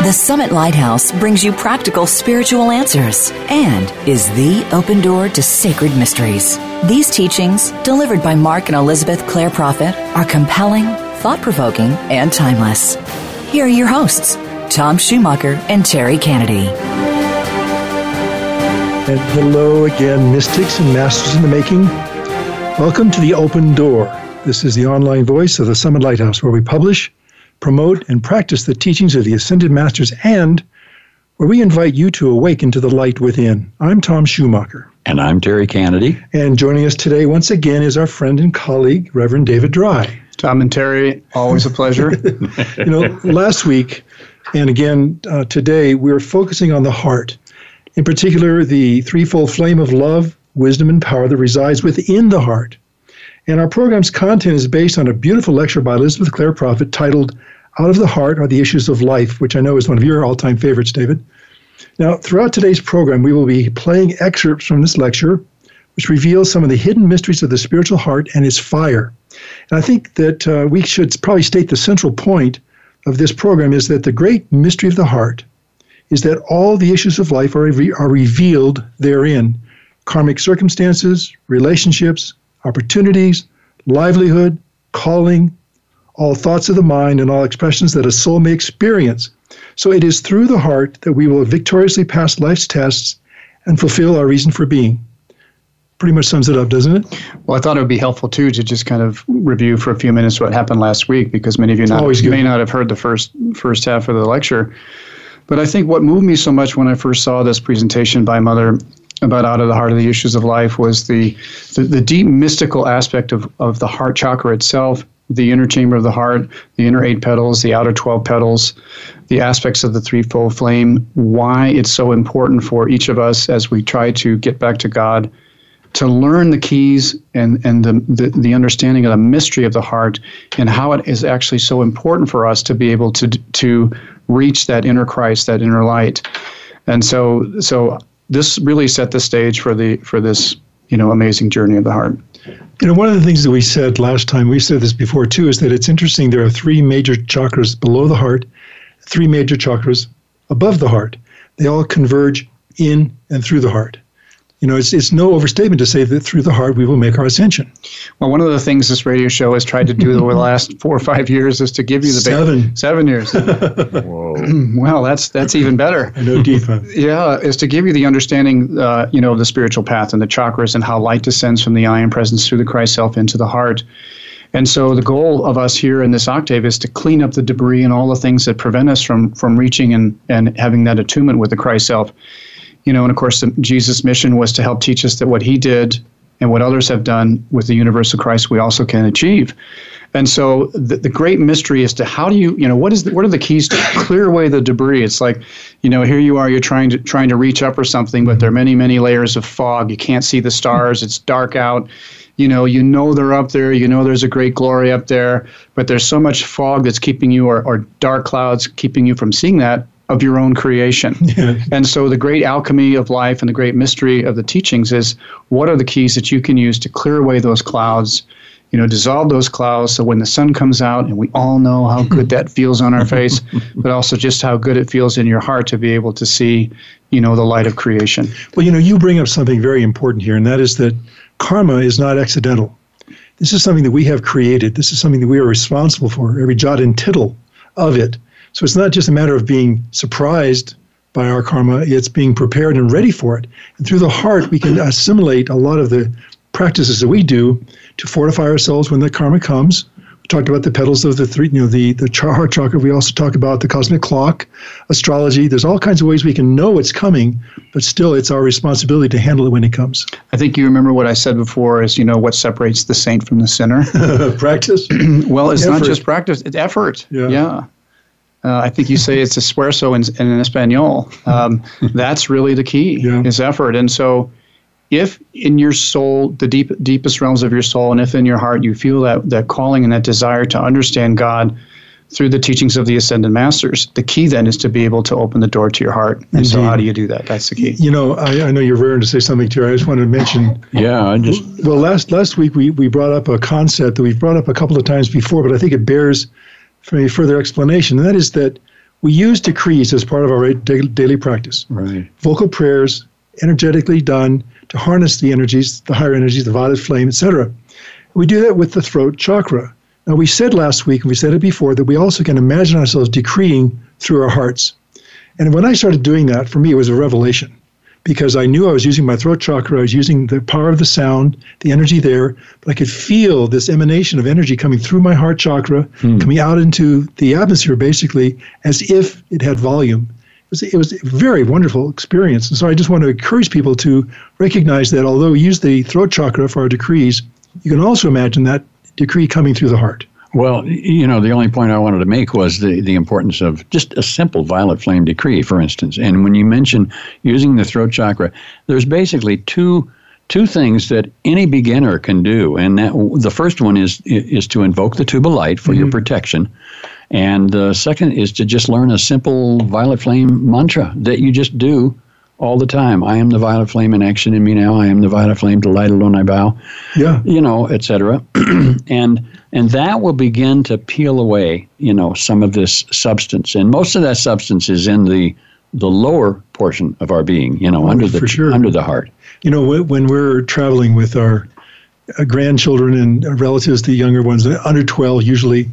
The Summit Lighthouse brings you practical spiritual answers and is the open door to sacred mysteries. These teachings, delivered by Mark and Elizabeth Clare Prophet, are compelling, thought-provoking, and timeless. Here are your hosts, Tom Schumacher and Terry Kennedy. And hello again, mystics and masters in the making. Welcome to The Open Door. This is the online voice of the Summit Lighthouse, where we publish, promote, and practice the teachings of the Ascended Masters, and where we invite you to awaken to the light within. I'm Tom Schumacher. And I'm Terry Kennedy. And joining us today once again is our friend and colleague, Reverend David Dry. Tom and Terry, always a pleasure. Last week, and again today, we're focusing on the heart. In particular, the threefold flame of love, wisdom, and power that resides within the heart. And our program's content is based on a beautiful lecture by Elizabeth Clare Prophet titled, Out of the Heart Are the Issues of Life, which I know is one of your all-time favorites, David. Now, throughout today's program, we will be playing excerpts from this lecture, which reveals some of the hidden mysteries of the spiritual heart and its fire. And I think that we should probably state the central point of this program is that the great mystery of the heart is that all the issues of life are revealed therein. Karmic circumstances, relationships, opportunities, livelihood, calling, all thoughts of the mind, and all expressions that a soul may experience. So it is through the heart that we will victoriously pass life's tests and fulfill our reason for being. Pretty much sums it up, doesn't it? Well, I thought it would be helpful, too, to just kind of review for a few minutes what happened last week, because many of you may not have heard the first half of the lecture. But I think what moved me so much when I first saw this presentation by Mother about Out of the Heart of the Issues of Life was the deep mystical aspect of the heart chakra itself, the inner chamber of the heart, the inner 8 petals, the outer 12 petals, the aspects of the threefold flame, why it's so important for each of us as we try to get back to God, to learn the keys and the understanding of the mystery of the heart and how it is actually so important for us to be able to reach that inner Christ, that inner light. And so this really set the stage for this amazing journey of the heart. One of the things that we said last time, we said this before too, is that it's interesting there are 3 major chakras below the heart, 3 major chakras above the heart. They all converge in and through the heart. It's no overstatement to say that through the heart we will make our ascension. Well, one of the things this radio show has tried to do over the last 4 or 5 years is to give you the 7 years. Whoa! Well, that's even better. I know, deep. Yeah, is to give you the understanding, of the spiritual path and the chakras and how light descends from the I AM presence through the Christ Self into the heart. And so the goal of us here in this octave is to clean up the debris and all the things that prevent us from reaching and having that attunement with the Christ Self. And of course, Jesus' mission was to help teach us that what he did and what others have done with the universal Christ, we also can achieve. And so the great mystery is to how do you, what are the keys to clear away the debris? It's like, here you are, you're trying to reach up or something, but there are many, many layers of fog. You can't see the stars. It's dark out. They're up there. There's a great glory up there, but there's so much fog that's keeping you or dark clouds keeping you from seeing that. Of your own creation. Yeah. And so the great alchemy of life and the great mystery of the teachings is what are the keys that you can use to clear away those clouds, dissolve those clouds so when the sun comes out, and we all know how good that feels on our face, but also just how good it feels in your heart to be able to see, the light of creation. Well, you bring up something very important here, and that is that karma is not accidental. This is something that we have created. This is something that we are responsible for, every jot and tittle of it. So it's not just a matter of being surprised by our karma, it's being prepared and ready for it. And through the heart, we can assimilate a lot of the practices that we do to fortify ourselves when the karma comes. We talked about the petals of the three, the heart chakra. We also talk about the cosmic clock, astrology. There's all kinds of ways we can know it's coming, but still it's our responsibility to handle it when it comes. I think you remember what I said before is, what separates the saint from the sinner? Practice? Well, it's effort. Not just practice, it's effort. Yeah. I think you say it's esfuerzo in Espanol. That's really the key, is effort. And so if in your soul, the deepest realms of your soul, and if in your heart you feel that calling and that desire to understand God, through the teachings of the Ascended Masters. The key then is to be able to open the door to your heart. And Indeed. So how do you do that? That's the key. You know, I know you're raring to say something, Terry. I just wanted to mention. Well, last week we brought up a concept that we've brought up a couple of times before, but I think it bears for a further explanation. And that is that we use decrees as part of our daily practice. Right. Vocal prayers, energetically done to harness the energies, the higher energies, the violet flame, etc. We do that with the throat chakra. Now, we said last week, and we said it before, that we also can imagine ourselves decreeing through our hearts. And when I started doing that, for me, it was a revelation, because I knew I was using my throat chakra, I was using the power of the sound, the energy there, but I could feel this emanation of energy coming through my heart chakra, coming out into the atmosphere, basically, as if it had volume. It was a very wonderful experience. And so I just want to encourage people to recognize that although we use the throat chakra for our decrees, you can also imagine that decree coming through the heart. Well, you know, the only point I wanted to make was the importance of just a simple violet flame decree, for instance. And when you mention using the throat chakra, there's basically two things that any beginner can do. And that the first one is to invoke the tube of light for your protection. And the second is to just learn a simple violet flame mantra that you just do all the time. I am the violet flame in action in me now. I am the violet flame, to light alone I bow. Yeah. You know, et cetera. and that will begin to peel away, you know, some of this substance. And most of that substance is in the lower portion of our being, you know, under the heart. You know, when we're traveling with our grandchildren and relatives, the younger ones, under 12 usually,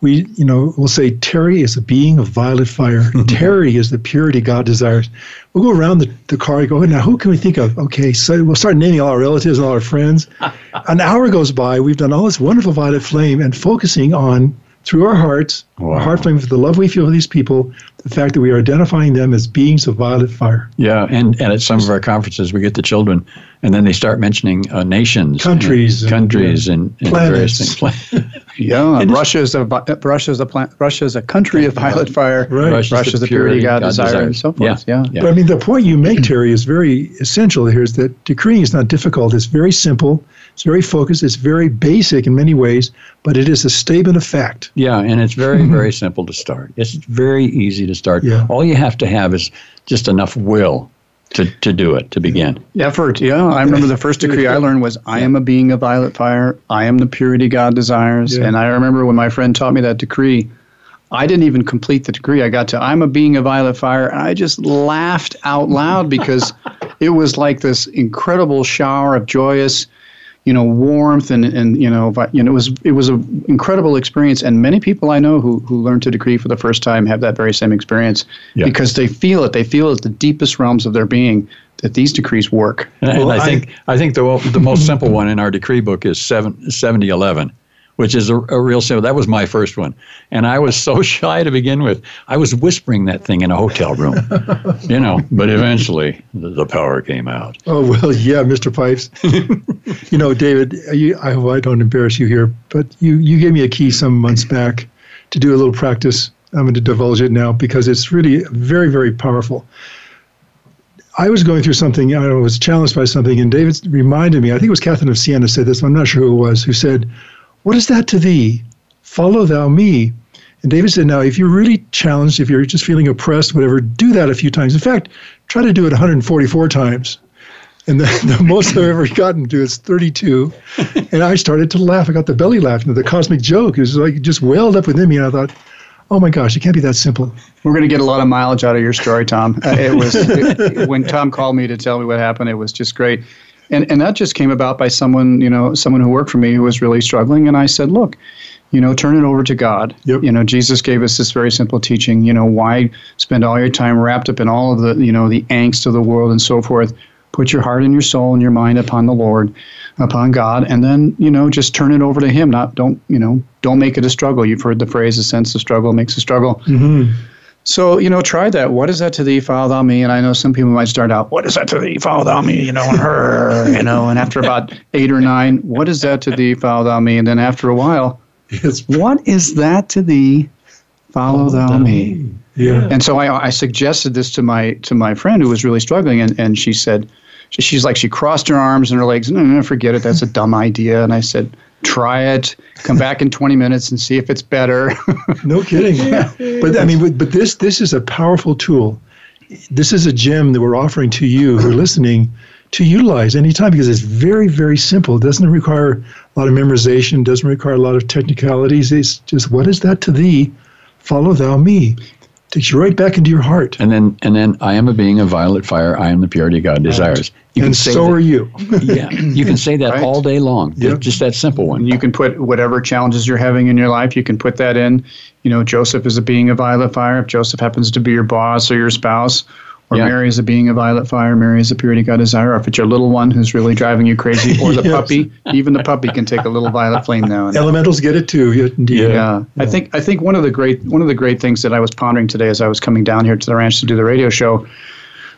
we, you know, we'll say, Terry is a being of violet fire. Terry is the purity God desires. We'll go around the car and go, now who can we think of? Okay, so we'll start naming all our relatives and all our friends. An hour goes by. We've done all this wonderful violet flame and focusing on, through our hearts, our heart flame, for the love we feel for these people, the fact that we are identifying them as beings of violet fire. Yeah, and at some of our conferences, we get the children, and then they start mentioning nations, countries, and planets. Yeah, and Russia's a country of violet fire. Right. Russia's the purity God desires, and so forth. Yeah. But I mean, the point you make, Terry, is very essential here, is that decreeing is not difficult. It's very simple. It's very focused. It's very basic in many ways, but it is a statement of fact. Yeah, and it's very, very simple to start. It's very easy to start. Yeah. All you have to have is just enough will to do it, to begin. Effort, yeah. I remember the first decree I learned was, I am a being of violet fire. I am the purity God desires. Yeah. And I remember when my friend taught me that decree, I didn't even complete the decree. I got to, I'm a being of violet fire, and I just laughed out loud because it was like this incredible shower of joyous, you know, warmth and it was an incredible experience. And many people I know who learn to decree for the first time have that very same experience because they feel it. They feel at the deepest realms of their being that these decrees work. And I think the most simple one in our decree book is 7011, which is a real simple. That was my first one. And I was so shy to begin with. I was whispering that thing in a hotel room, you know, but eventually the power came out. Oh, well, yeah, Mr. Pipes. You know, David, I hope I don't embarrass you here, but you gave me a key some months back to do a little practice. I'm going to divulge it now because it's really very, very powerful. I was going through something, I was challenged by something, and David reminded me, I think it was Catherine of Siena said this, I'm not sure who it was, who said, "What is that to thee? Follow thou me." And David said, now, if you're really challenged, if you're just feeling oppressed, whatever, do that a few times. In fact, try to do it 144 times. And the most I've ever gotten to is 32. And I started to laugh. I got the belly laugh. And the cosmic joke is like just welled up within me. And I thought, oh, my gosh, it can't be that simple. We're going to get a lot of mileage out of your story, Tom. When Tom called me to tell me what happened, it was just great. And that just came about by someone who worked for me who was really struggling. And I said, look, you know, turn it over to God. Yep. You know, Jesus gave us this very simple teaching. You know, why spend all your time wrapped up in all of the, you know, the angst of the world and so forth? Put your heart and your soul and your mind upon the Lord, upon God. And then, you know, just turn it over to him. Don't make it a struggle. You've heard the phrase, the sense of struggle makes a struggle. Mm-hmm. So, you know, try that. What is that to thee? Follow thou me. And I know some people might start out, what is that to thee? Follow thou me, you know, and her, you know. And after about 8 or 9, what is that to thee? Follow thou me. And then after a while, it's, what is that to thee? Follow thou me. Yeah. And so I suggested this to my friend who was really struggling. And she said, she crossed her arms and her legs. No, forget it. That's a dumb idea. And I said, try it, come back in 20 minutes and see if it's better. No kidding. But I mean, but this is a powerful tool. This is a gem that we're offering to you who are listening to utilize anytime, because it's very, very simple. It doesn't require a lot of memorization, doesn't require a lot of technicalities. It's just, what is that to thee? Follow thou me. Takes you right back into your heart. And then, I am a being of violet fire. I am the purity God desires. You and so that, are you. Yeah. You can say that right? all day long. Yep. Just that simple one. You can put whatever challenges you're having in your life, you can put that in. You know, Joseph is a being of violet fire. If Joseph happens to be your boss or your spouse, or yeah. Mary is a being of violet fire, Mary is a purity God desire. Or if it's your little one who's really driving you crazy, or the yes. puppy, even the puppy can take a little violet flame now. And elementals get it too. Yeah. Yeah. I think one of the great things that I was pondering today as I was coming down here to the ranch to do the radio show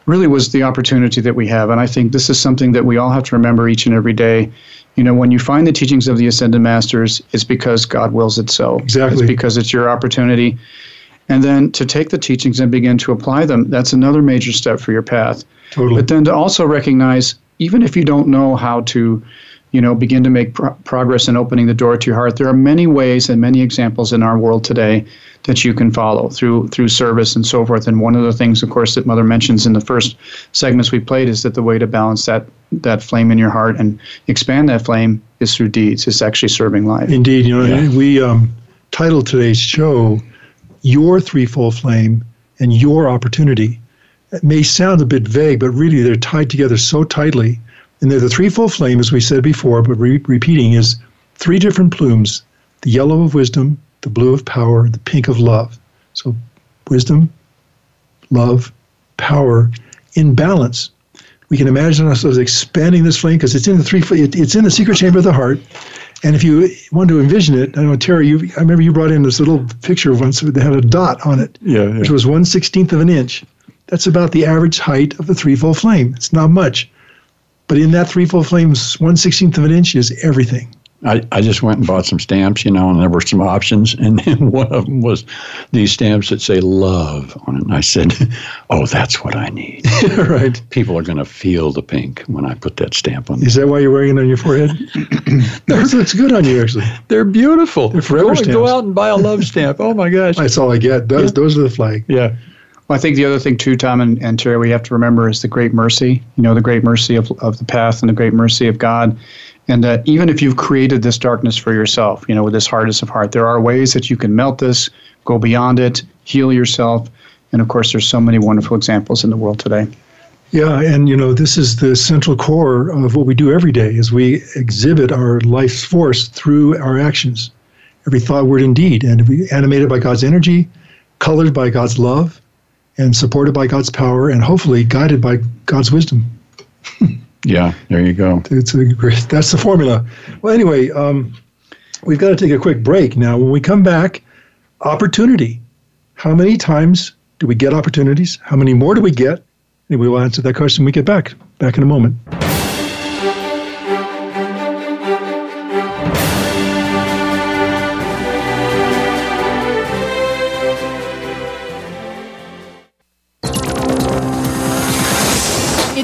really was the opportunity that we have. And I think this is something that we all have to remember each and every day. You know, when you find the teachings of the Ascended Masters, it's because God wills it so. Exactly. It's because it's your opportunity. And then to take the teachings and begin to apply them, that's another major step for your path. Totally. But then to also recognize, even if you don't know how to, you know, begin to make progress in opening the door to your heart, there are many ways and many examples in our world today that you can follow through service and so forth. And one of the things, of course, that Mother mentions in the first segments we played is that the way to balance that flame in your heart and expand that flame is through deeds. It's actually serving life. Indeed. You know, yeah. We titled today's show, Your Threefold Flame and Your Opportunity. It may sound a bit vague, but really they're tied together so tightly. And the threefold flame, as we said before, but repeating, is three different plumes: the yellow of wisdom, the blue of power, the pink of love. So wisdom, love, power, in balance. We can imagine ourselves expanding this flame because it's in the it's in the secret chamber of the heart. And if you want to envision it, I know, Terry, I remember you brought in this little picture once that had a dot on it, yeah. which was 1/16 of an inch. That's about the average height of the threefold flame. It's not much. But in that threefold flame, 1/16 of an inch is everything. I just went and bought some stamps, you know, and there were some options. And then one of them was these stamps that say love on it. And I said, oh, that's what I need. Right. People are going to feel the pink when I put that stamp on. Is that why you're wearing it on your forehead? That looks good on you, actually. They're beautiful. They're forever stamps. Go out and buy a love stamp. Oh, my gosh. That's all I get. Those are the flag. Yeah. Well, I think the other thing, too, Tom and Terry, we have to remember is the great mercy, you know, the great mercy of the path and the great mercy of God. And that even if you've created this darkness for yourself, you know, with this hardness of heart, there are ways that you can melt this, go beyond it, heal yourself. And, of course, there's so many wonderful examples in the world today. Yeah, and, you know, this is the central core of what we do every day is we exhibit our life's force through our actions, every thought, word, and deed. And we animated by God's energy, colored by God's love, and supported by God's power, and hopefully guided by God's wisdom. Yeah, there you go. That's the formula. Well, anyway, we've got to take a quick break now. When we come back, opportunity. How many times do we get opportunities? How many more do we get? And we will answer that question when we get back in a moment.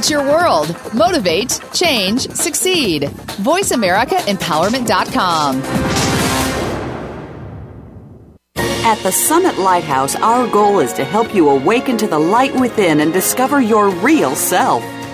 Your world. Motivate, change, succeed. VoiceAmericaEmpowerment.com. At the Summit Lighthouse, our goal is to help you awaken to the light within and discover your real self.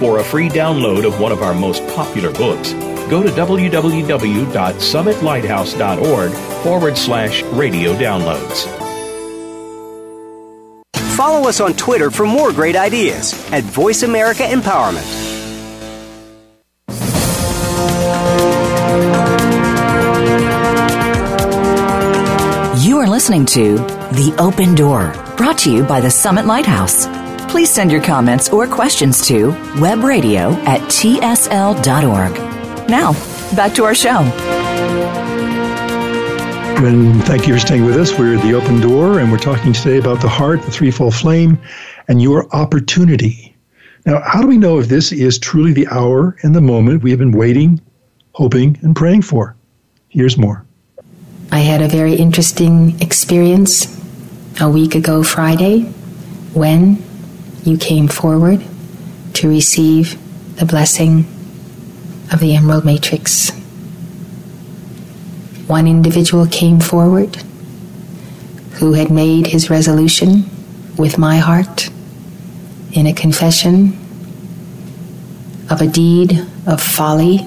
For a free download of one of our most popular books, go to www.summitlighthouse.org/radio-downloads. Follow us on Twitter for more great ideas at Voice America Empowerment. You are listening to The Open Door, brought to you by the Summit Lighthouse. Please send your comments or questions to webradio@tsl.org. Now, back to our show. And thank you for staying with us. We're at The Open Door, and we're talking today about the heart, the threefold flame, and your opportunity. Now, how do we know if this is truly the hour and the moment we have been waiting, hoping, and praying for? Here's more. I had a very interesting experience a week ago Friday when you came forward to receive the blessing of the Emerald Matrix. One individual came forward who had made his resolution with my heart in a confession of a deed of folly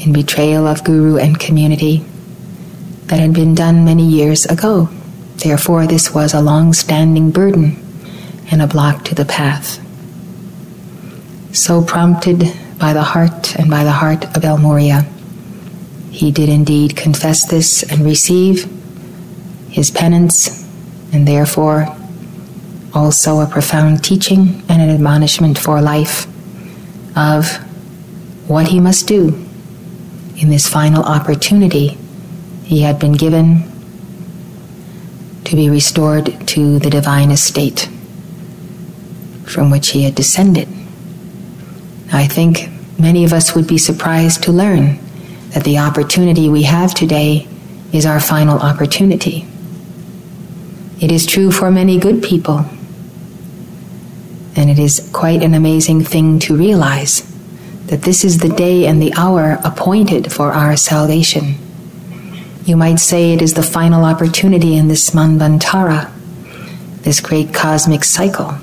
in betrayal of Guru and community that had been done many years ago. Therefore, this was a long-standing burden and a block to the path. So prompted by the heart and by the heart of El Morya, he did indeed confess this and receive his penance, and therefore also a profound teaching and an admonishment for life of what he must do in this final opportunity he had been given to be restored to the divine estate from which he had descended. I think many of us would be surprised to learn that the opportunity we have today is our final opportunity. It is true for many good people, and it is quite an amazing thing to realize that this is the day and the hour appointed for our salvation. You might say it is the final opportunity in this Manvantara, this great cosmic cycle.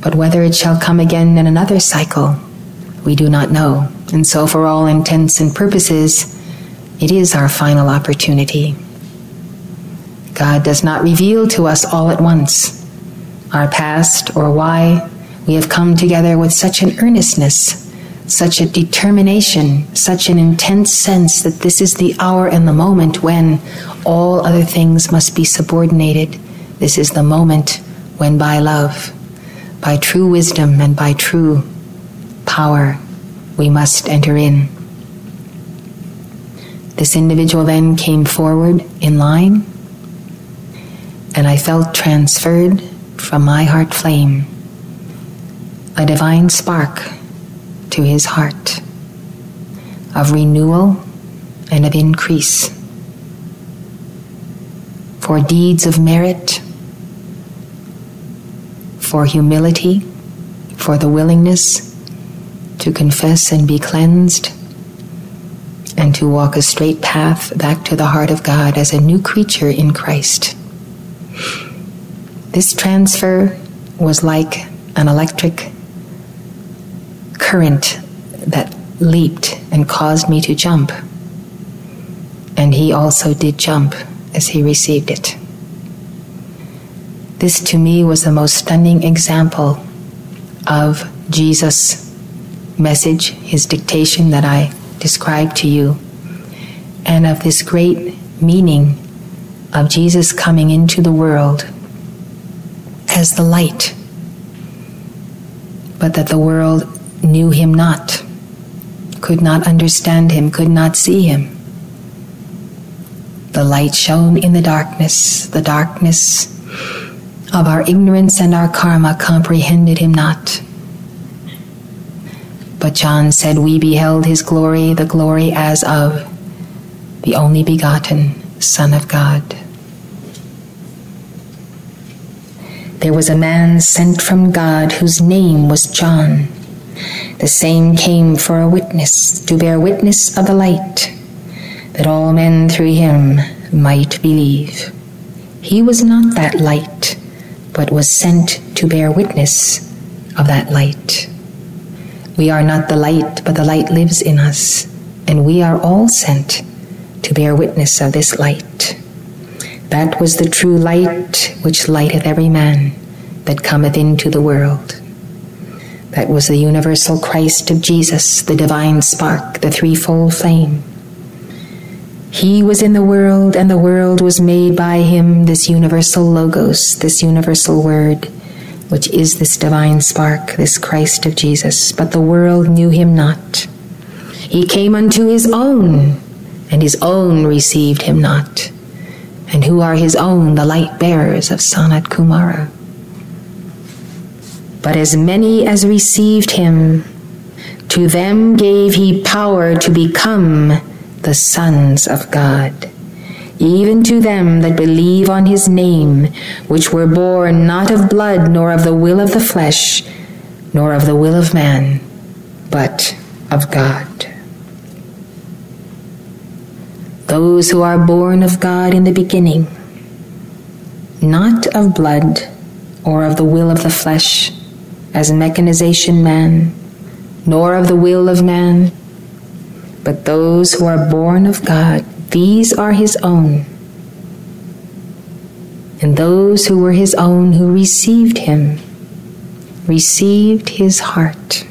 But whether it shall come again in another cycle, we do not know. And so for all intents and purposes, it is our final opportunity. God does not reveal to us all at once our past or why we have come together with such an earnestness, such a determination, such an intense sense that this is the hour and the moment when all other things must be subordinated. This is the moment when by love, by true wisdom, and by true power, we must enter in. This individual then came forward in line, and I felt transferred from my heart flame, a divine spark to his heart of renewal and of increase. For deeds of merit, for humility, for the willingness to confess and be cleansed, and to walk a straight path back to the heart of God as a new creature in Christ. This transfer was like an electric current that leaped and caused me to jump, and he also did jump as he received it. This to me was the most stunning example of Jesus' message, his dictation that I described to you, and of this great meaning of Jesus coming into the world as the light, but that the world knew him not, could not understand him, could not see him. The light shone in the darkness of our ignorance and our karma comprehended him not. But John said, we beheld his glory, the glory as of the only begotten Son of God. There was a man sent from God whose name was John. The same came for a witness, to bear witness of the light, that all men through him might believe. He was not that light, but was sent to bear witness of that light. We are not the light, but the light lives in us, and we are all sent to bear witness of this light. That was the true light which lighteth every man that cometh into the world. That was the universal Christ of Jesus, the divine spark, the threefold flame. He was in the world, and the world was made by him, this universal logos, this universal word, which is this divine spark, this Christ of Jesus. But the world knew him not. He came unto his own, and his own received him not. And who are his own? The light bearers of Sanat Kumara. But as many as received him, to them gave he power to become the sons of God, even to them that believe on his name, which were born not of blood, nor of the will of the flesh, nor of the will of man, but of God. Those who are born of God in the beginning, not of blood or of the will of the flesh as a mechanization man, nor of the will of man, but those who are born of God, these are his own. And those who were his own who received him, received his heart.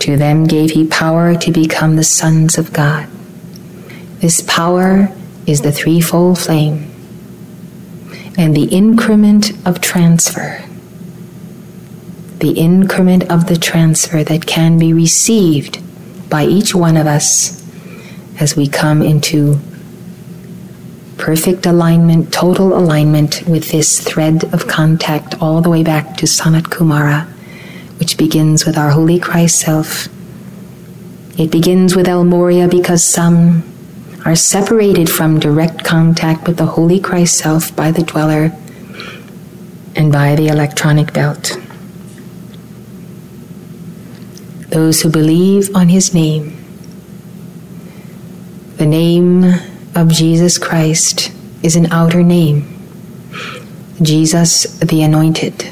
To them gave he power to become the sons of God. This power is the threefold flame and the increment of transfer, the increment of the transfer that can be received by each one of us as we come into perfect alignment, total alignment with this thread of contact all the way back to Sanat Kumara, which begins with our Holy Christ Self. It begins with El Morya because some are separated from direct contact with the Holy Christ Self by the dweller and by the electronic belt. Those who believe on his name, the name of Jesus Christ is an outer name, Jesus the Anointed.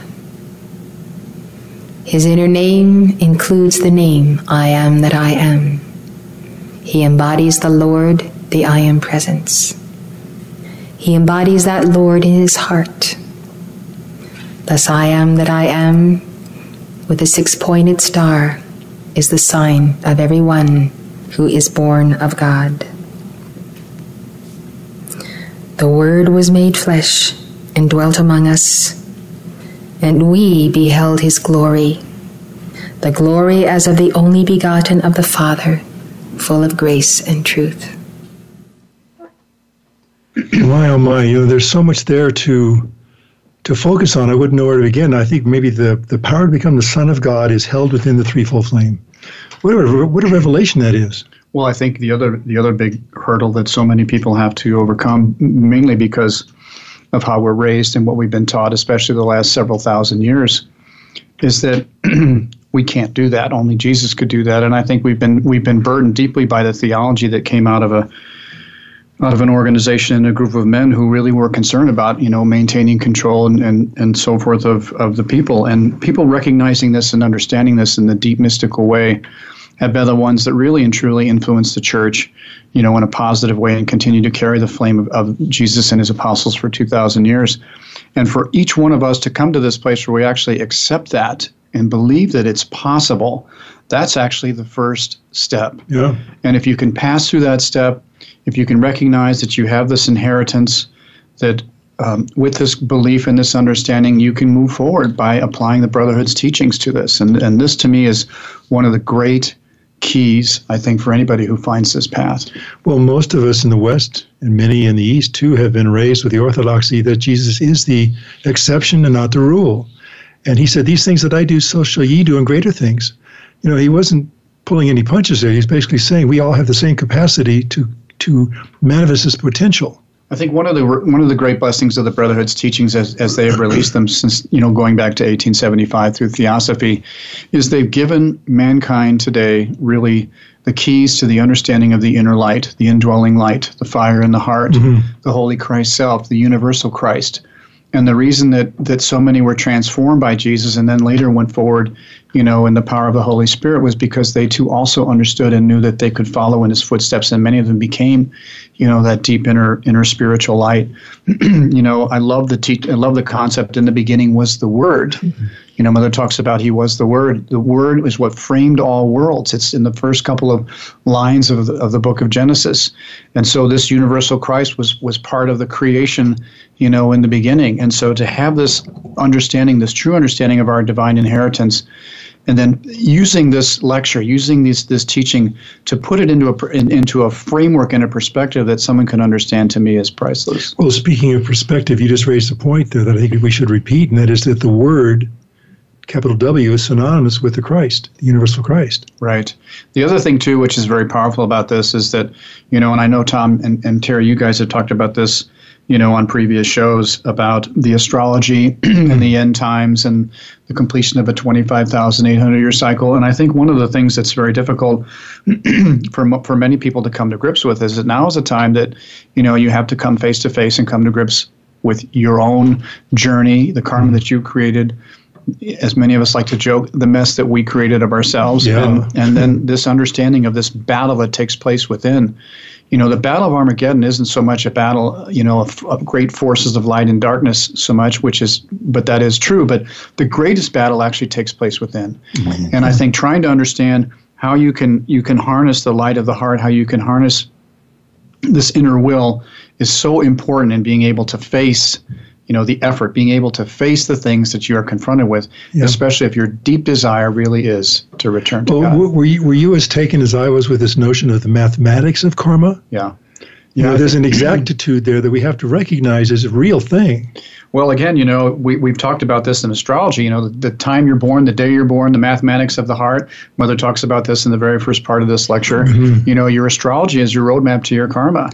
His inner name includes the name I Am that I Am. He embodies the Lord, the I Am presence. He embodies that Lord in his heart. Thus I Am that I Am, with a six-pointed star, is the sign of everyone who is born of God. The Word was made flesh and dwelt among us, and we beheld his glory, the glory as of the only begotten of the Father, full of grace and truth. My, oh my, there's so much there to focus on. I wouldn't know where to begin. I think maybe the power to become the Son of God is held within the threefold flame. What a revelation that is. Well, I think the other big hurdle that so many people have to overcome, mainly because of how we're raised and what we've been taught, especially the last several thousand years, is that we can't do that. Only Jesus could do that. And I think we've been burdened deeply by the theology that came out of an organization and a group of men who really were concerned about, maintaining control and so forth of the people. And people recognizing this and understanding this in the deep mystical way have been the ones that really and truly influenced the church, in a positive way, and continue to carry the flame of Jesus and his apostles for 2,000 years. And for each one of us to come to this place where we actually accept that and believe that it's possible, that's actually the first step. Yeah. And if you can pass through that step, if you can recognize that you have this inheritance, that with this belief and this understanding, you can move forward by applying the Brotherhood's teachings to this. And this, to me, is one of the great keys, I think, for anybody who finds this path. Well, most of us in the West and many in the East, too, have been raised with the orthodoxy that Jesus is the exception and not the rule. And he said, these things that I do, so shall ye do, and greater things. You know, he wasn't pulling any punches there. He's basically saying we all have the same capacity to manifest this potential. I think one of the great blessings of the Brotherhood's teachings as they have released them since, you know, going back to 1875 through Theosophy, is they've given mankind today really the keys to the understanding of the inner light, the indwelling light, the fire in the heart, the Holy Christ Self, the universal Christ. And the reason that so many were transformed by Jesus and then later went forward, you know, in the power of the Holy Spirit was because they too also understood and knew that they could follow in his footsteps. And many of them became, you know, that deep inner spiritual light. You know, I love the concept. In the beginning was the Word. You know, Mother talks about he was the Word. The Word is what framed all worlds. It's in the first couple of lines of the book of Genesis. And so this universal Christ was part of the creation, you know, in the beginning. And so to have this understanding, this true understanding of our divine inheritance, and then using this lecture, using this teaching to put it into a framework and a perspective that someone can understand, to me is priceless. Well, speaking of perspective, you just raised a point there that I think we should repeat, and that is that the Word, capital W, is synonymous with the Christ, the universal Christ. Right. The other thing, too, which is very powerful about this is that, you know, and I know, Tom and Terry, you guys have talked about this, you know, on previous shows about the astrology and the end times and the completion of a 25,800-year cycle. And I think one of the things that's very difficult for many people to come to grips with is that now is a time that, you know, you have to come face-to-face and come to grips with your own journey, the karma that you created, as many of us like to joke, the mess that we created of ourselves. Yeah. And then this understanding of this battle that takes place within. You know, the battle of Armageddon isn't so much a battle, you know, of great forces of light and darkness so much, but that is true. But the greatest battle actually takes place within. Mm-hmm. And I think trying to understand how you can harness the light of the heart, how you can harness this inner will is so important in being able to face, you know, the effort, being able to face the things that you are confronted with, especially if your deep desire really is to return to God. Were you as taken as I was with this notion of the mathematics of karma? Yeah. You know, there's an exactitude there that we have to recognize as a real thing. Well, again, you know, we've talked about this in astrology, you know, the time you're born, the day you're born, the mathematics of the heart. Mother talks about this in the very first part of this lecture. You know, your astrology is your roadmap to your karma.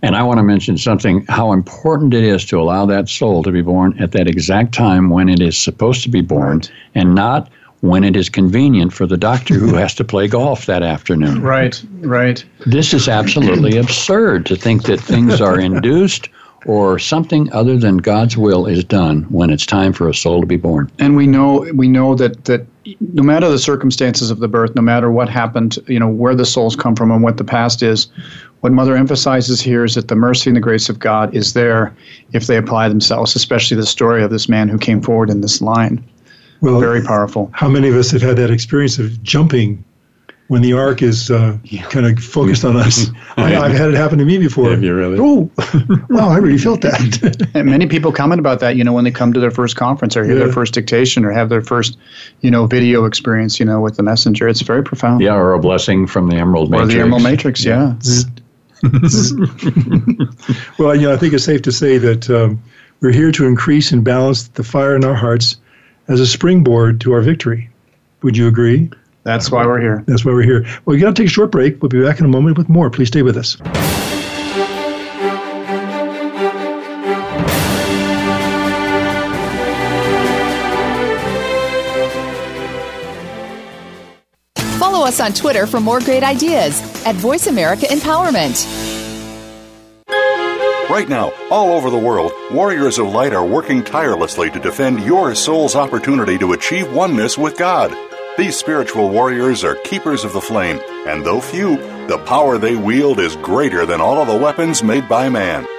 And I want to mention something, how important it is to allow that soul to be born at that exact time when it is supposed to be born, right, and not when it is convenient for the doctor who has to play golf that afternoon. Right, right. This is absolutely absurd, to think that things are induced or something other than God's will is done when it's time for a soul to be born. And we know that no matter the circumstances of the birth, no matter what happened, you know, where the souls come from and what the past is, what Mother emphasizes here is that the mercy and the grace of God is there if they apply themselves, especially the story of this man who came forward in this line. Well, very powerful. How many of us have had that experience of jumping when the arc is kind of focused on us? I've had it happen to me before. Have you really? Oh, wow, I really felt that. And many people comment about that, you know, when they come to their first conference or hear their first dictation or have their first, you know, video experience, you know, with the messenger. It's very profound. Yeah, or a blessing from the Emerald Matrix. Or the Emerald Matrix, yeah. Well, you know, I think it's safe to say that we're here to increase and balance the fire in our hearts as a springboard to our victory. Would you agree? That's why we're here. That's why we're here. Well, we've got to take a short break. We'll be back in a moment with more. Please stay with us. Follow us on Twitter for more great ideas at Voice America Empowerment. Right now, all over the world, warriors of light are working tirelessly to defend your soul's opportunity to achieve oneness with God. These spiritual warriors are keepers of the flame, and though few, the power they wield is greater than all of the weapons made by man.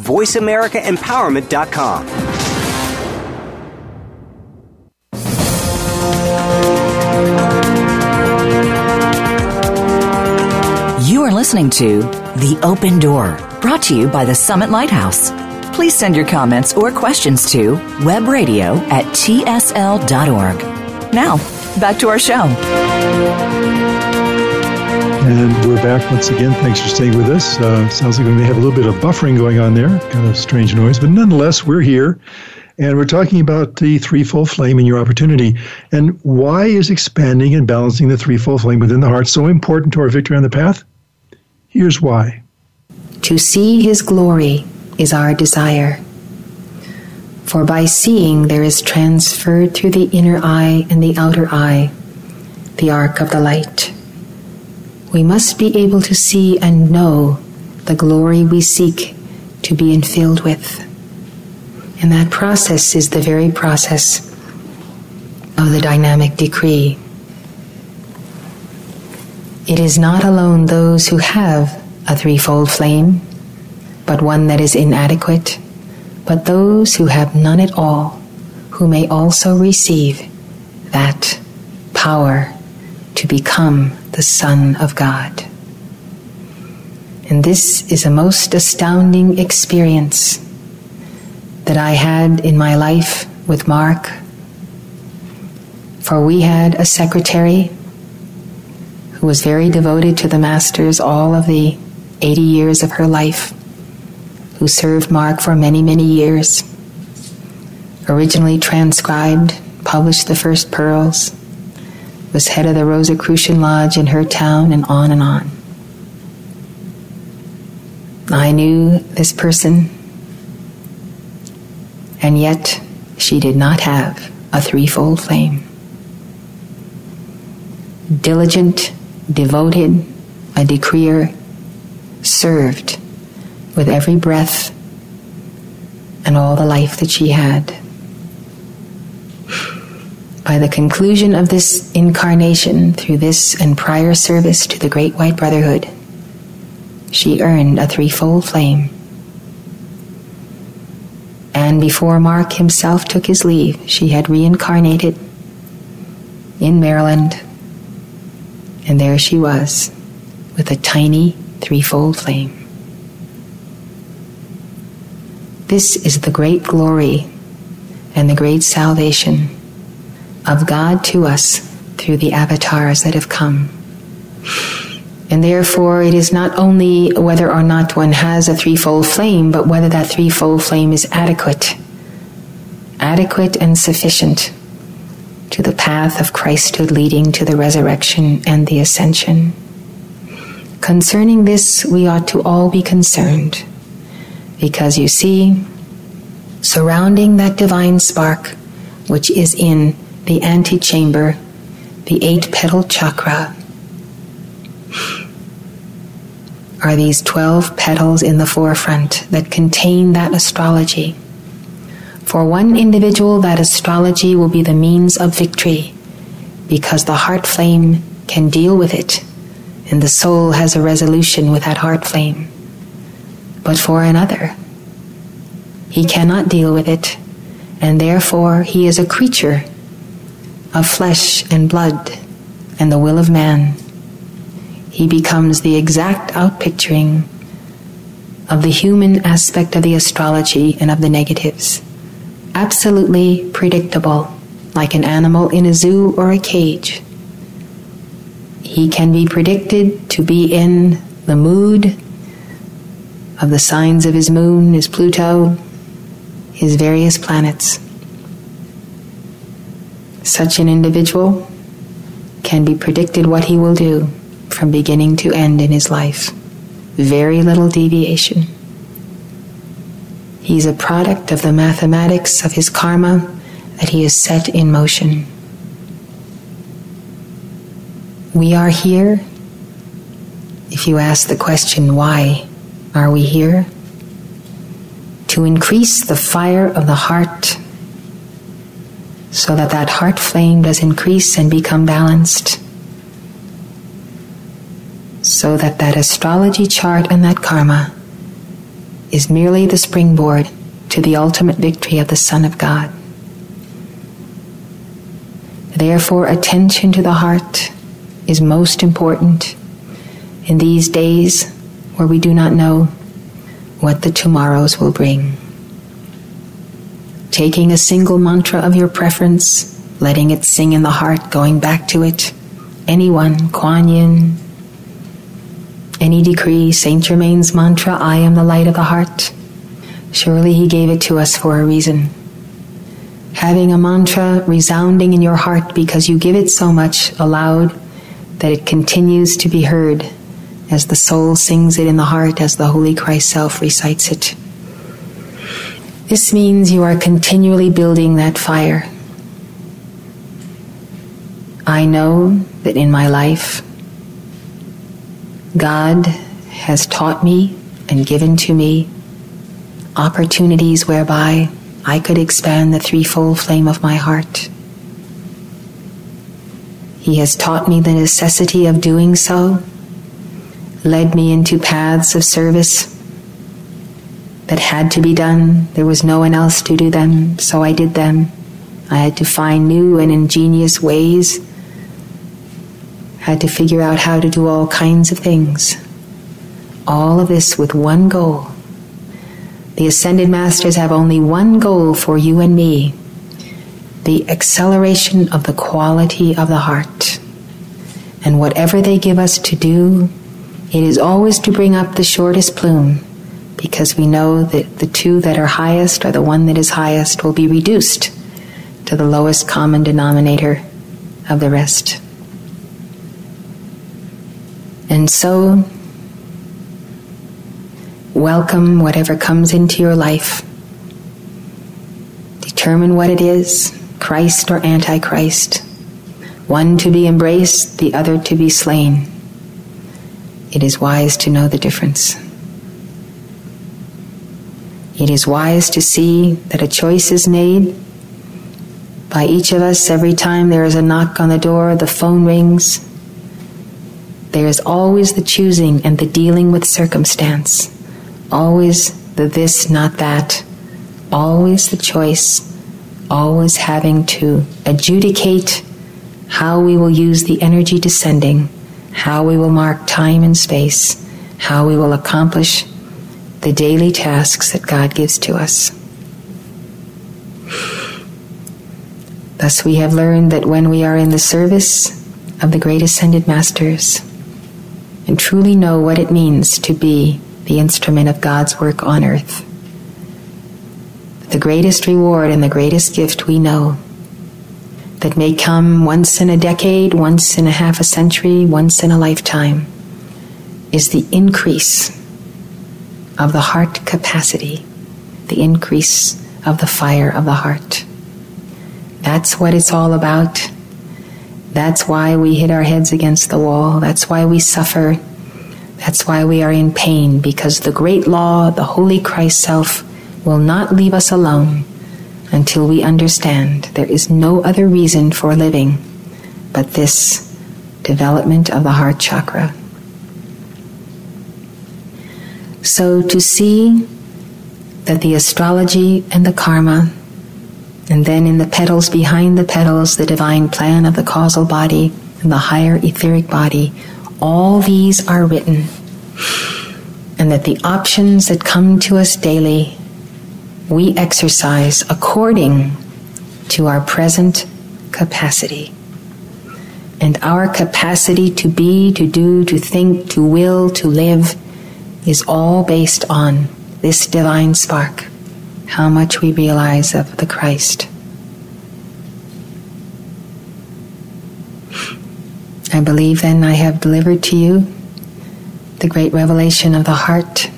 VoiceAmericaEmpowerment.com. You are listening to The Open Door, brought to you by the Summit Lighthouse. Please send your comments or questions to webradio@tsl.org. Now, back to our show. And we're back once again. Thanks for staying with us. Sounds like we may have a little bit of buffering going on there. Kind of strange noise. But nonetheless, we're here. And we're talking about the threefold flame and your opportunity. And why is expanding and balancing the threefold flame within the heart so important to our victory on the path? Here's why. To see his glory is our desire. For by seeing there is transferred through the inner eye and the outer eye, the arc of the light. We must be able to see and know the glory we seek to be infilled with. And that process is the very process of the dynamic decree. It is not alone those who have a threefold flame, but one that is inadequate, but those who have none at all, who may also receive that power to become the Son of God. And this is a most astounding experience that I had in my life with Mark. For we had a secretary who was very devoted to the Masters all of the 80 years of her life, who served Mark for many, many years, originally transcribed, published the first pearls, was head of the Rosicrucian Lodge in her town, and on and on. I knew this person, and yet she did not have a threefold flame. Diligent, devoted, a decreer, served with every breath and all the life that she had. By the conclusion of this incarnation, through this and prior service to the Great White Brotherhood, she earned a threefold flame. And before Mark himself took his leave, she had reincarnated in Maryland, and there she was with a tiny threefold flame. This is the great glory and the great salvation of God to us through the avatars that have come. And therefore, it is not only whether or not one has a threefold flame, but whether that threefold flame is adequate and sufficient to the path of Christhood leading to the resurrection and the ascension. Concerning this, we ought to all be concerned, because you see, surrounding that divine spark, which is in the antechamber, the 8-petal chakra, are these 12 petals in the forefront that contain that astrology. For one individual, that astrology will be the means of victory, because the heart flame can deal with it, and the soul has a resolution with that heart flame. But for another, he cannot deal with it, and therefore he is a creature of flesh and blood and the will of man. He becomes the exact outpicturing of the human aspect of the astrology and of the negatives. Absolutely predictable, like an animal in a zoo or a cage. He can be predicted to be in the mood of the signs of his moon, his Pluto, his various planets. Such an individual can be predicted what he will do from beginning to end in his life. Very little deviation. He's a product of the mathematics of his karma that he has set in motion. We are here. If you ask the question, why are we here? To increase the fire of the heart so that that heart flame does increase and become balanced, so that that astrology chart and that karma is merely the springboard to the ultimate victory of the Son of God. Therefore, attention to the heart is most important in these days where we do not know what the tomorrows will bring. Taking a single mantra of your preference, letting it sing in the heart, going back to it, anyone, Kuan Yin, any decree, Saint Germain's mantra, I am the light of the heart. Surely he gave it to us for a reason. Having a mantra resounding in your heart because you give it so much aloud that it continues to be heard as the soul sings it in the heart, as the Holy Christ Self recites it. This means you are continually building that fire. I know that in my life, God has taught me and given to me opportunities whereby I could expand the threefold flame of my heart. He has taught me the necessity of doing so, led me into paths of service that had to be done. There was no one else to do them, so I did them. I had to find new and ingenious ways, had to figure out how to do all kinds of things. All of this with one goal. The Ascended Masters have only one goal for you and me: the acceleration of the quality of the heart. And whatever they give us to do, it is always to bring up the shortest plume, because we know that the two that are highest, or the one that is highest, will be reduced to the lowest common denominator of the rest. And so, welcome whatever comes into your life. Determine what it is, Christ or Antichrist, one to be embraced, the other to be slain. It is wise to know the difference. It is wise to see that a choice is made by each of us every time there is a knock on the door, the phone rings. There is always the choosing and the dealing with circumstance. Always the this, not that. Always the choice. Always having to adjudicate how we will use the energy descending, how we will mark time and space, how we will accomplish the daily tasks that God gives to us. Thus we have learned that when we are in the service of the great Ascended Masters, and truly know what it means to be the instrument of God's work on earth, the greatest reward and the greatest gift we know that may come once in a decade, once in a half a century, once in a lifetime, is the increase of the heart capacity, the increase of the fire of the heart. That's what it's all about. That's why we hit our heads against the wall. That's why we suffer. That's why we are in pain, because the great law, the Holy Christ Self, will not leave us alone until we understand there is no other reason for living but this development of the heart chakra. So to see that the astrology and the karma, and then in the petals behind the petals, the divine plan of the causal body and the higher etheric body, all these are written, and that the options that come to us daily we exercise according to our present capacity. And our capacity to be, to do, to think, to will, to live is all based on this divine spark, how much we realize of the Christ. I believe then I have delivered to you the great revelation of the heart.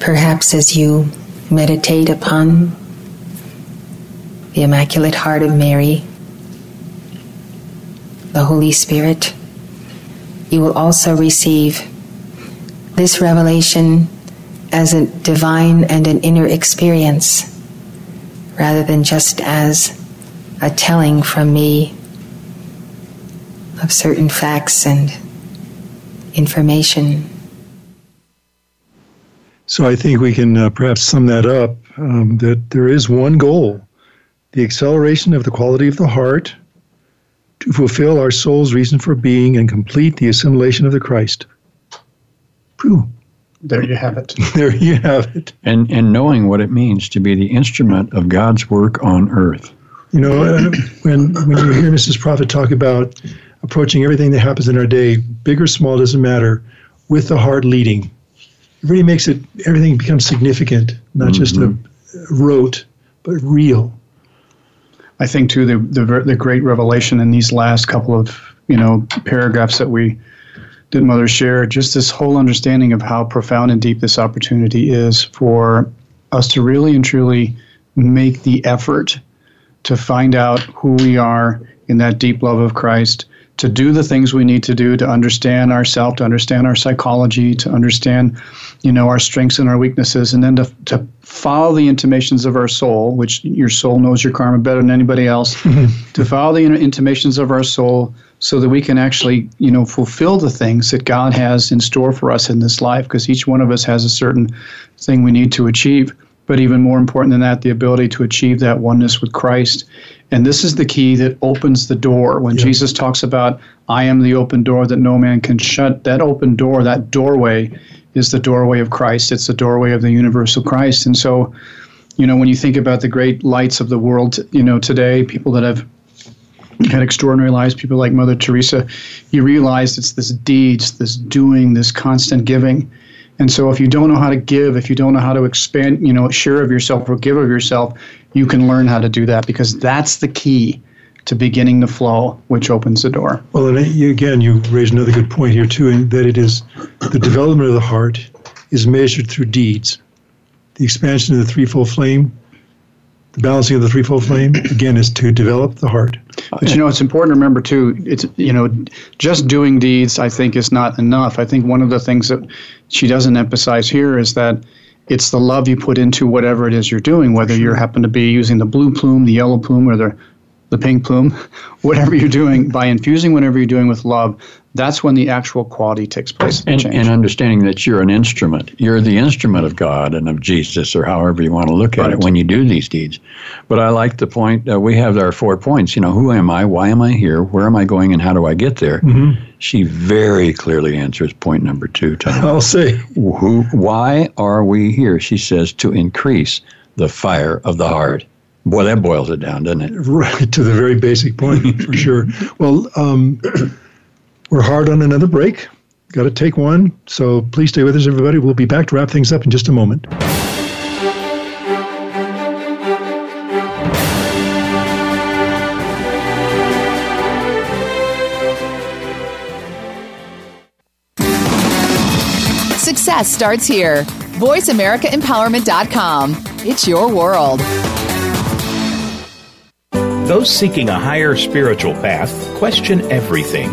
Perhaps as you meditate upon the Immaculate Heart of Mary, the Holy Spirit, you will also receive this revelation as a divine and an inner experience, rather than just as a telling from me of certain facts and information. So I think we can perhaps sum that up, that there is one goal, the acceleration of the quality of the heart, to fulfill our soul's reason for being and complete the assimilation of the Christ. Whew. There you have it. There you have it. And knowing what it means to be the instrument of God's work on earth. You know, when you hear Mrs. Prophet talk about approaching everything that happens in our day, big or small, doesn't matter, with the heart leading, it really makes it, everything becomes significant, not just a rote, but real. I think, too, the great revelation in these last couple of, paragraphs that we did, Mother, share, just this whole understanding of how profound and deep this opportunity is for us to really and truly make the effort to find out who we are in that deep love of Christ, to do the things we need to do to understand ourselves, to understand our psychology, to understand, our strengths and our weaknesses, and then to follow the intimations of our soul, which your soul knows your karma better than anybody else, to follow the intimations of our soul so that we can actually, fulfill the things that God has in store for us in this life, because each one of us has a certain thing we need to achieve. But even more important than that, the ability to achieve that oneness with Christ. And this is the key that opens the door. When Jesus talks about, I am the open door that no man can shut, that open door, that doorway is the doorway of Christ. It's the doorway of the universal Christ. And so, when you think about the great lights of the world, today, people that have had extraordinary lives, people like Mother Teresa, you realize it's this deeds, this doing, this constant giving. And so if you don't know how to give, if you don't know how to expand, share of yourself or give of yourself, you can learn how to do that, because that's the key to beginning the flow, which opens the door. Well, and you raised another good point here, too, in that it is the development of the heart is measured through deeds. The expansion of the threefold flame, the balancing of the threefold flame, again, is to develop the heart. But, it's important to remember, too, it's, just doing deeds, I think, is not enough. I think one of the things that she doesn't emphasize here is that it's the love you put into whatever it is you're doing, whether you happen to be using the blue plume, the yellow plume, or the pink plume, whatever you're doing, by infusing whatever you're doing with love, that's when the actual quality takes place. And understanding that you're an instrument. You're the instrument of God and of Jesus, or however you want to look at it when you do these deeds. But I like the point, we have our 4 points, who am I, why am I here, where am I going, and how do I get there? Mm-hmm. She very clearly answers point number 2, Tom. I'll say. Why are we here? She says, to increase the fire of the heart. Boy, that boils it down, doesn't it? Right, to the very basic point, for sure. Well, we're hard on another break. Got to take one. So please stay with us, everybody. We'll be back to wrap things up in just a moment. Success starts here. VoiceAmericaEmpowerment.com. It's your world. Those seeking a higher spiritual path question everything.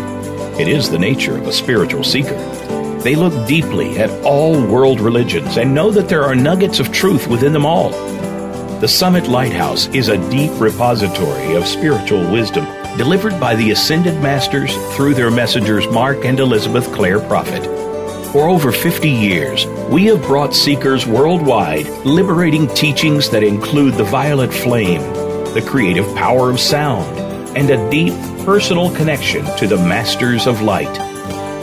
It is the nature of a spiritual seeker. They look deeply at all world religions and know that there are nuggets of truth within them all. The Summit Lighthouse is a deep repository of spiritual wisdom delivered by the Ascended Masters through their messengers Mark and Elizabeth Clare Prophet. For over 50 years, we have brought seekers worldwide liberating teachings that include the violet flame, the creative power of sound, and a deep personal connection to the Masters of Light.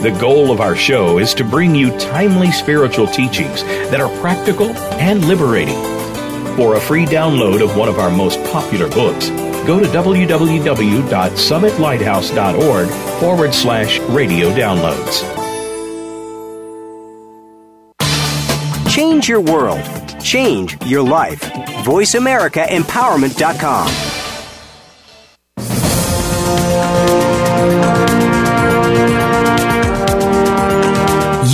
The goal of our show is to bring you timely spiritual teachings that are practical and liberating. For a free download of one of our most popular books, go to www.summitlighthouse.org/radio-downloads. Change your world. Change your life. VoiceAmericaEmpowerment.com.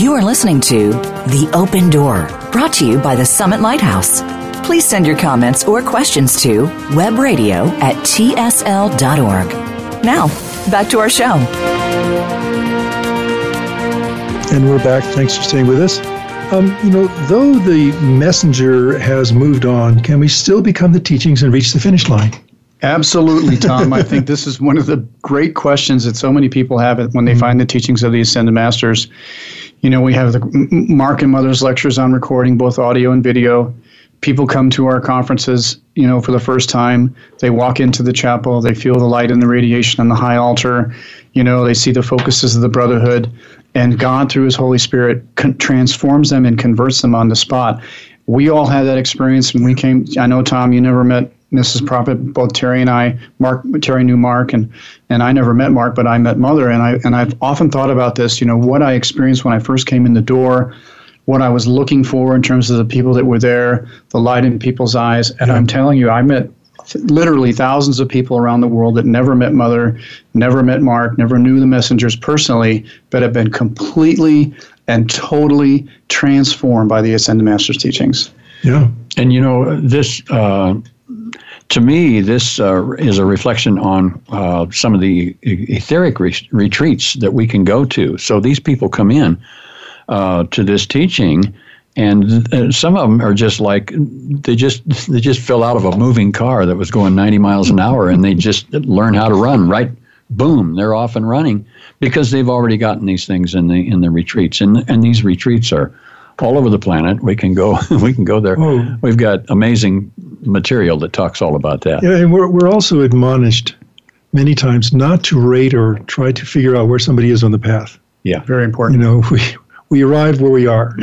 You are listening to The Open Door, brought to you by the Summit Lighthouse. Please send your comments or questions to webradio@tsl.org. Now, back to our show. And we're back. Thanks for staying with us. Though the messenger has moved on, can we still become the teachings and reach the finish line? Absolutely, Tom. I think this is one of the great questions that so many people have when they find the teachings of the Ascended Masters. You know, we have the Mark and Mother's lectures on recording, both audio and video. People come to our conferences, you know, for the first time. They walk into the chapel. They feel the light and the radiation on the high altar. You know, they see the focuses of the brotherhood. And God, through His Holy Spirit, transforms them and converts them on the spot. We all had that experience when we came. I know, Tom, you never met Mrs. Prophet. Both Terry and I, Terry knew Mark, and I never met Mark, but I met Mother. And I've often thought about this, you know, what I experienced when I first came in the door, what I was looking for in terms of the people that were there, the light in people's eyes. And I'm telling you, I met literally thousands of people around the world that never met Mother, never met Mark, never knew the messengers personally, but have been completely and totally transformed by the Ascended Master's teachings. Yeah. And, you know, this, to me, this is a reflection on some of the etheric retreats that we can go to. So these people come in to this teaching. And some of them are just like they just fell out of a moving car that was going 90 miles an hour, and they just learn how to run. Right, boom, they're off and running because they've already gotten these things in the retreats. And these retreats are all over the planet. We can go there. Oh. We've got amazing material that talks all about that. Yeah, and we're also admonished many times not to rate or try to figure out where somebody is on the path. Yeah, very important. You know, We arrive where we are.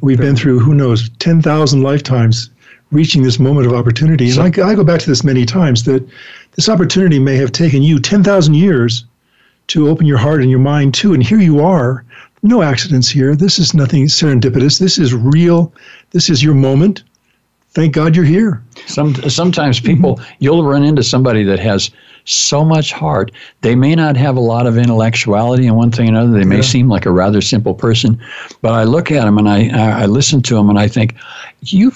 We've been through, who knows, 10,000 lifetimes reaching this moment of opportunity. And I go back to this many times, that this opportunity may have taken you 10,000 years to open your heart and your mind to. And here you are. No accidents here. This is nothing serendipitous. This is real. This is your moment. Thank God you're here. Sometimes people, you'll run into somebody that has so much heart. They may not have a lot of intellectuality and one thing or another. They may seem like a rather simple person, but I look at them and I listen to them and I think, you're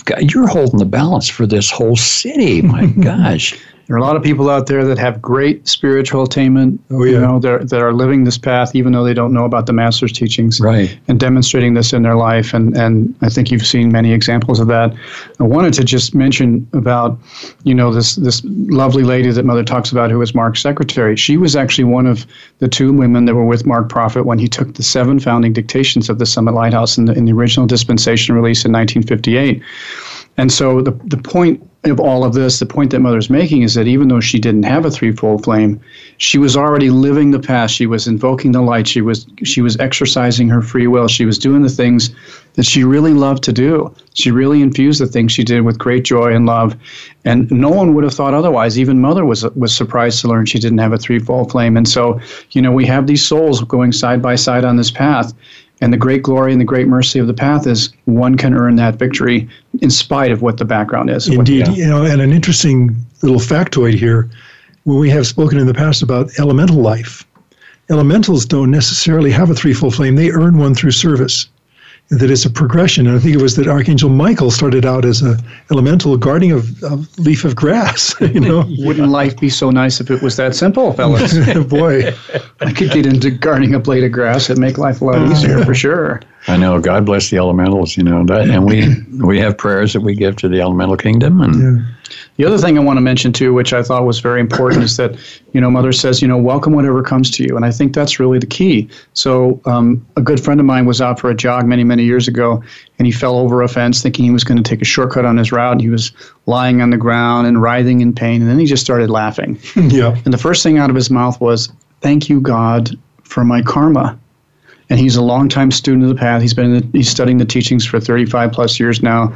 holding the balance for this whole city. My gosh. There are a lot of people out there that have great spiritual attainment, you know, that are living this path, even though they don't know about the Master's teachings, right, and demonstrating this in their life. And I think you've seen many examples of that. I wanted to just mention about, you know, this lovely lady that Mother talks about who was Mark's secretary. She was actually one of the two women that were with Mark Prophet when he took the 7 founding dictations of the Summit Lighthouse in the original dispensation release in 1958. And so the point of all of this, the point that Mother's making is that even though she didn't have a threefold flame, she was already living the path. She was invoking the light. She was exercising her free will. She was doing the things that she really loved to do. She really infused the things she did with great joy and love. And no one would have thought otherwise. Even Mother was surprised to learn she didn't have a threefold flame. And so, you know, we have these souls going side by side on this path. And the great glory and the great mercy of the path is one can earn that victory in spite of what the background is. Indeed. You know, and an interesting little factoid here, when we have spoken in the past about elemental life, elementals don't necessarily have a threefold flame. They earn one through service. That is a progression. And I think it was that Archangel Michael started out as an elemental guarding of leaf of grass. You know, wouldn't life be so nice if it was that simple, fellas? Boy, I could get into guarding a blade of grass and make life a lot easier for sure. I know. God bless the elementals. You know, and we have prayers that we give to the elemental kingdom, and The other thing I want to mention too, which I thought was very important, is that, you know, Mother says, you know, welcome whatever comes to you. And I think that's really the key. So a good friend of mine was out for a jog many, many years ago, and he fell over a fence thinking he was going to take a shortcut on his route. And he was lying on the ground and writhing in pain. And then he just started laughing. Yeah. And the first thing out of his mouth was, thank you, God, for my karma. And he's a longtime student of the path. He's studying the teachings for 35 plus years now.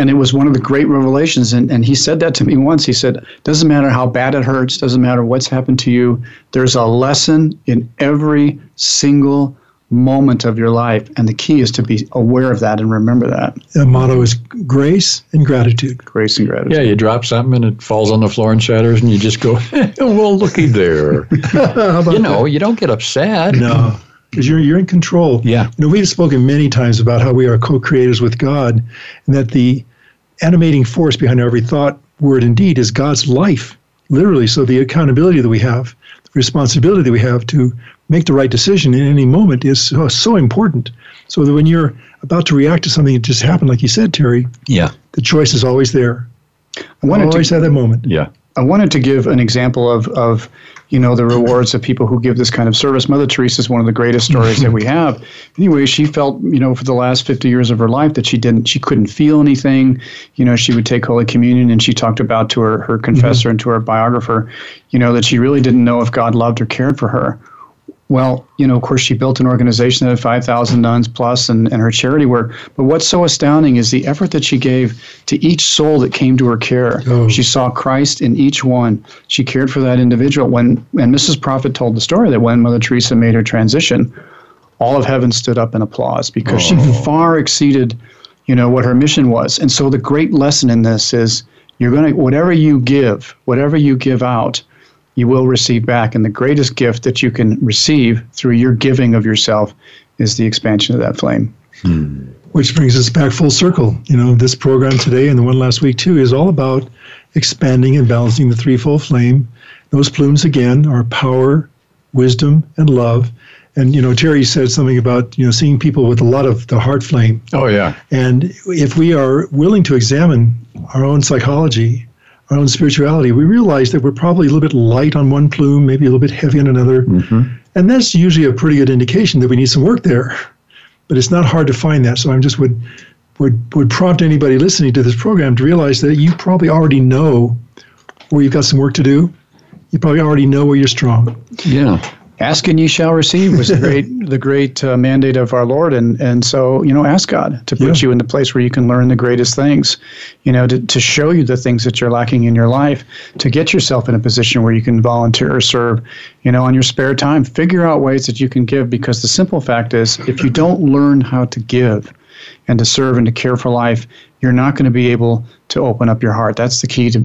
And it was one of the great revelations. And he said that to me once. He said, doesn't matter how bad it hurts, doesn't matter what's happened to you, there's a lesson in every single moment of your life. And the key is to be aware of that and remember that. The motto is grace and gratitude. Grace and gratitude. Yeah, you drop something and it falls on the floor and shatters, and you just go, well, looky there. You know, that? You don't get upset. No. Because you're in control. Yeah. You know, we've spoken many times about how we are co-creators with God, and that the animating force behind every thought, word, and deed is God's life, literally. So the accountability that we have, the responsibility that we have to make the right decision in any moment is so important. So that when you're about to react to something that just happened, like you said, Terry, yeah, the choice is always there. I always have that moment. Yeah. I wanted to give an example of you know, the rewards of people who give this kind of service. Mother Teresa is one of the greatest stories that we have. Anyway, she felt, you know, for the last 50 years of her life that she couldn't feel anything. You know, she would take Holy Communion, and she talked about to her confessor and to her biographer, you know, that she really didn't know if God loved or cared for her. Well, you know, of course, she built an organization that had 5,000 nuns plus and her charity work. But what's so astounding is the effort that she gave to each soul that came to her care. Oh. She saw Christ in each one. She cared for that individual. And Mrs. Prophet told the story that when Mother Teresa made her transition, all of heaven stood up in applause because she far exceeded, you know, what her mission was. And so the great lesson in this is whatever you give out, you will receive back. And the greatest gift that you can receive through your giving of yourself is the expansion of that flame. Which brings us back full circle. You know, this program today and the one last week too is all about expanding and balancing the threefold flame. Those plumes again are power, wisdom, and love. And, you know, Terry said something about, you know, seeing people with a lot of the heart flame. Oh, yeah. And if we are willing to examine our own psychology, our own spirituality, we realize that we're probably a little bit light on one plume, maybe a little bit heavy on another. And that's usually a pretty good indication that we need some work there. But it's not hard to find that. So I just would prompt anybody listening to this program to realize that you probably already know where you've got some work to do. You probably already know where you're strong. Yeah. Ask and ye shall receive was the great mandate of our Lord. And so, you know, ask God to put you in the place where you can learn the greatest things, you know, to show you the things that you're lacking in your life, to get yourself in a position where you can volunteer or serve, you know, on your spare time. Figure out ways that you can give, because the simple fact is if you don't learn how to give and to serve and to care for life, you're not going to be able to open up your heart. That's the key to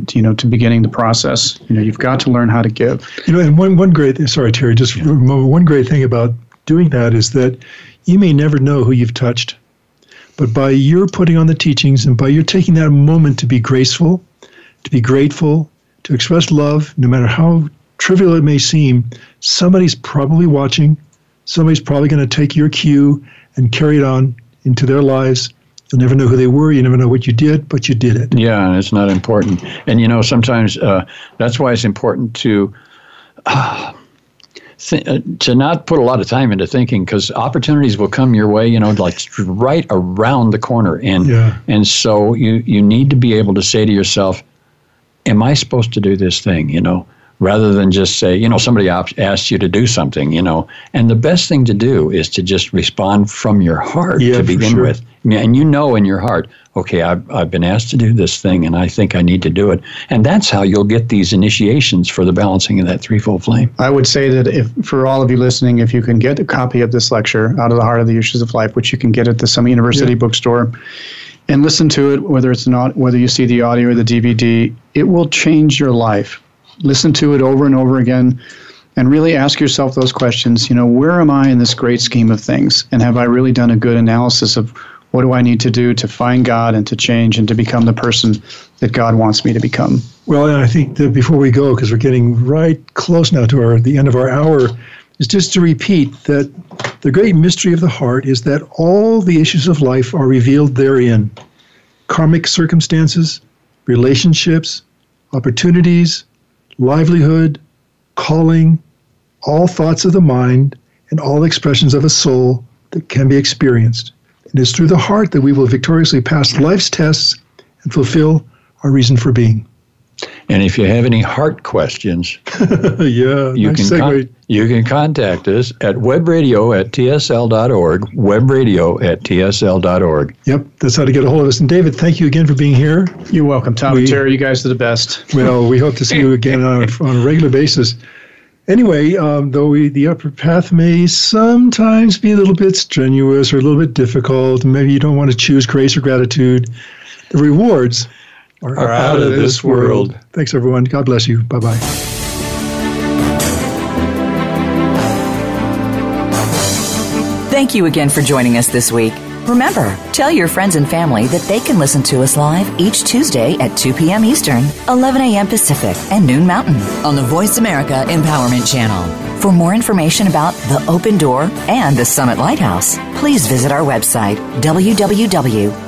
beginning the process. You know, you've got to learn how to give. You know, and one great thing, sorry, Terry, just for a moment, one great thing about doing that is that you may never know who you've touched, but by your putting on the teachings and by your taking that moment to be graceful, to be grateful, to express love, no matter how trivial it may seem, somebody's probably watching, somebody's probably going to take your cue and carry it on into their lives. You'll never know who they were. You never know what you did, but you did it. Yeah, and it's not important. And, you know, sometimes that's why it's important to not put a lot of time into thinking, because opportunities will come your way, you know, like right around the corner. And so you need to be able to say to yourself, am I supposed to do this thing, you know, rather than just say, you know, somebody asks you to do something, you know. And the best thing to do is to just respond from your heart to begin with. And you know in your heart, okay, I've been asked to do this thing, and I think I need to do it. And that's how you'll get these initiations for the balancing of that threefold flame. I would say that for all of you listening, if you can get a copy of this lecture, Out of the Heart of the Issues of Life, which you can get at the Summit University bookstore, and listen to it, whether you see the audio or the DVD, it will change your life. Listen to it over and over again and really ask yourself those questions. You know, where am I in this great scheme of things? And have I really done a good analysis of what do I need to do to find God and to change and to become the person that God wants me to become? Well, and I think that before we go, because we're getting right close now to the end of our hour, is just to repeat that the great mystery of the heart is that all the issues of life are revealed therein. Karmic circumstances, relationships, opportunities, livelihood, calling, all thoughts of the mind, and all expressions of a soul that can be experienced. It is through the heart that we will victoriously pass life's tests and fulfill our reason for being. And if you have any heart questions, you can contact us at webradio@tsl.org, webradio@tsl.org. Yep, that's how to get a hold of us. And David, thank you again for being here. You're welcome, Tom and Terry. You guys are the best. Well, we hope to see you again on a regular basis. Anyway, the upper path may sometimes be a little bit strenuous or a little bit difficult. Maybe you don't want to choose grace or gratitude. The rewards are out of this world. Thanks, everyone. God bless you. Bye-bye. Thank you again for joining us this week. Remember, tell your friends and family that they can listen to us live each Tuesday at 2 p.m. Eastern, 11 a.m. Pacific, and noon Mountain on the Voice America Empowerment Channel. For more information about The Open Door and the Summit Lighthouse, please visit our website, www.tsl.org.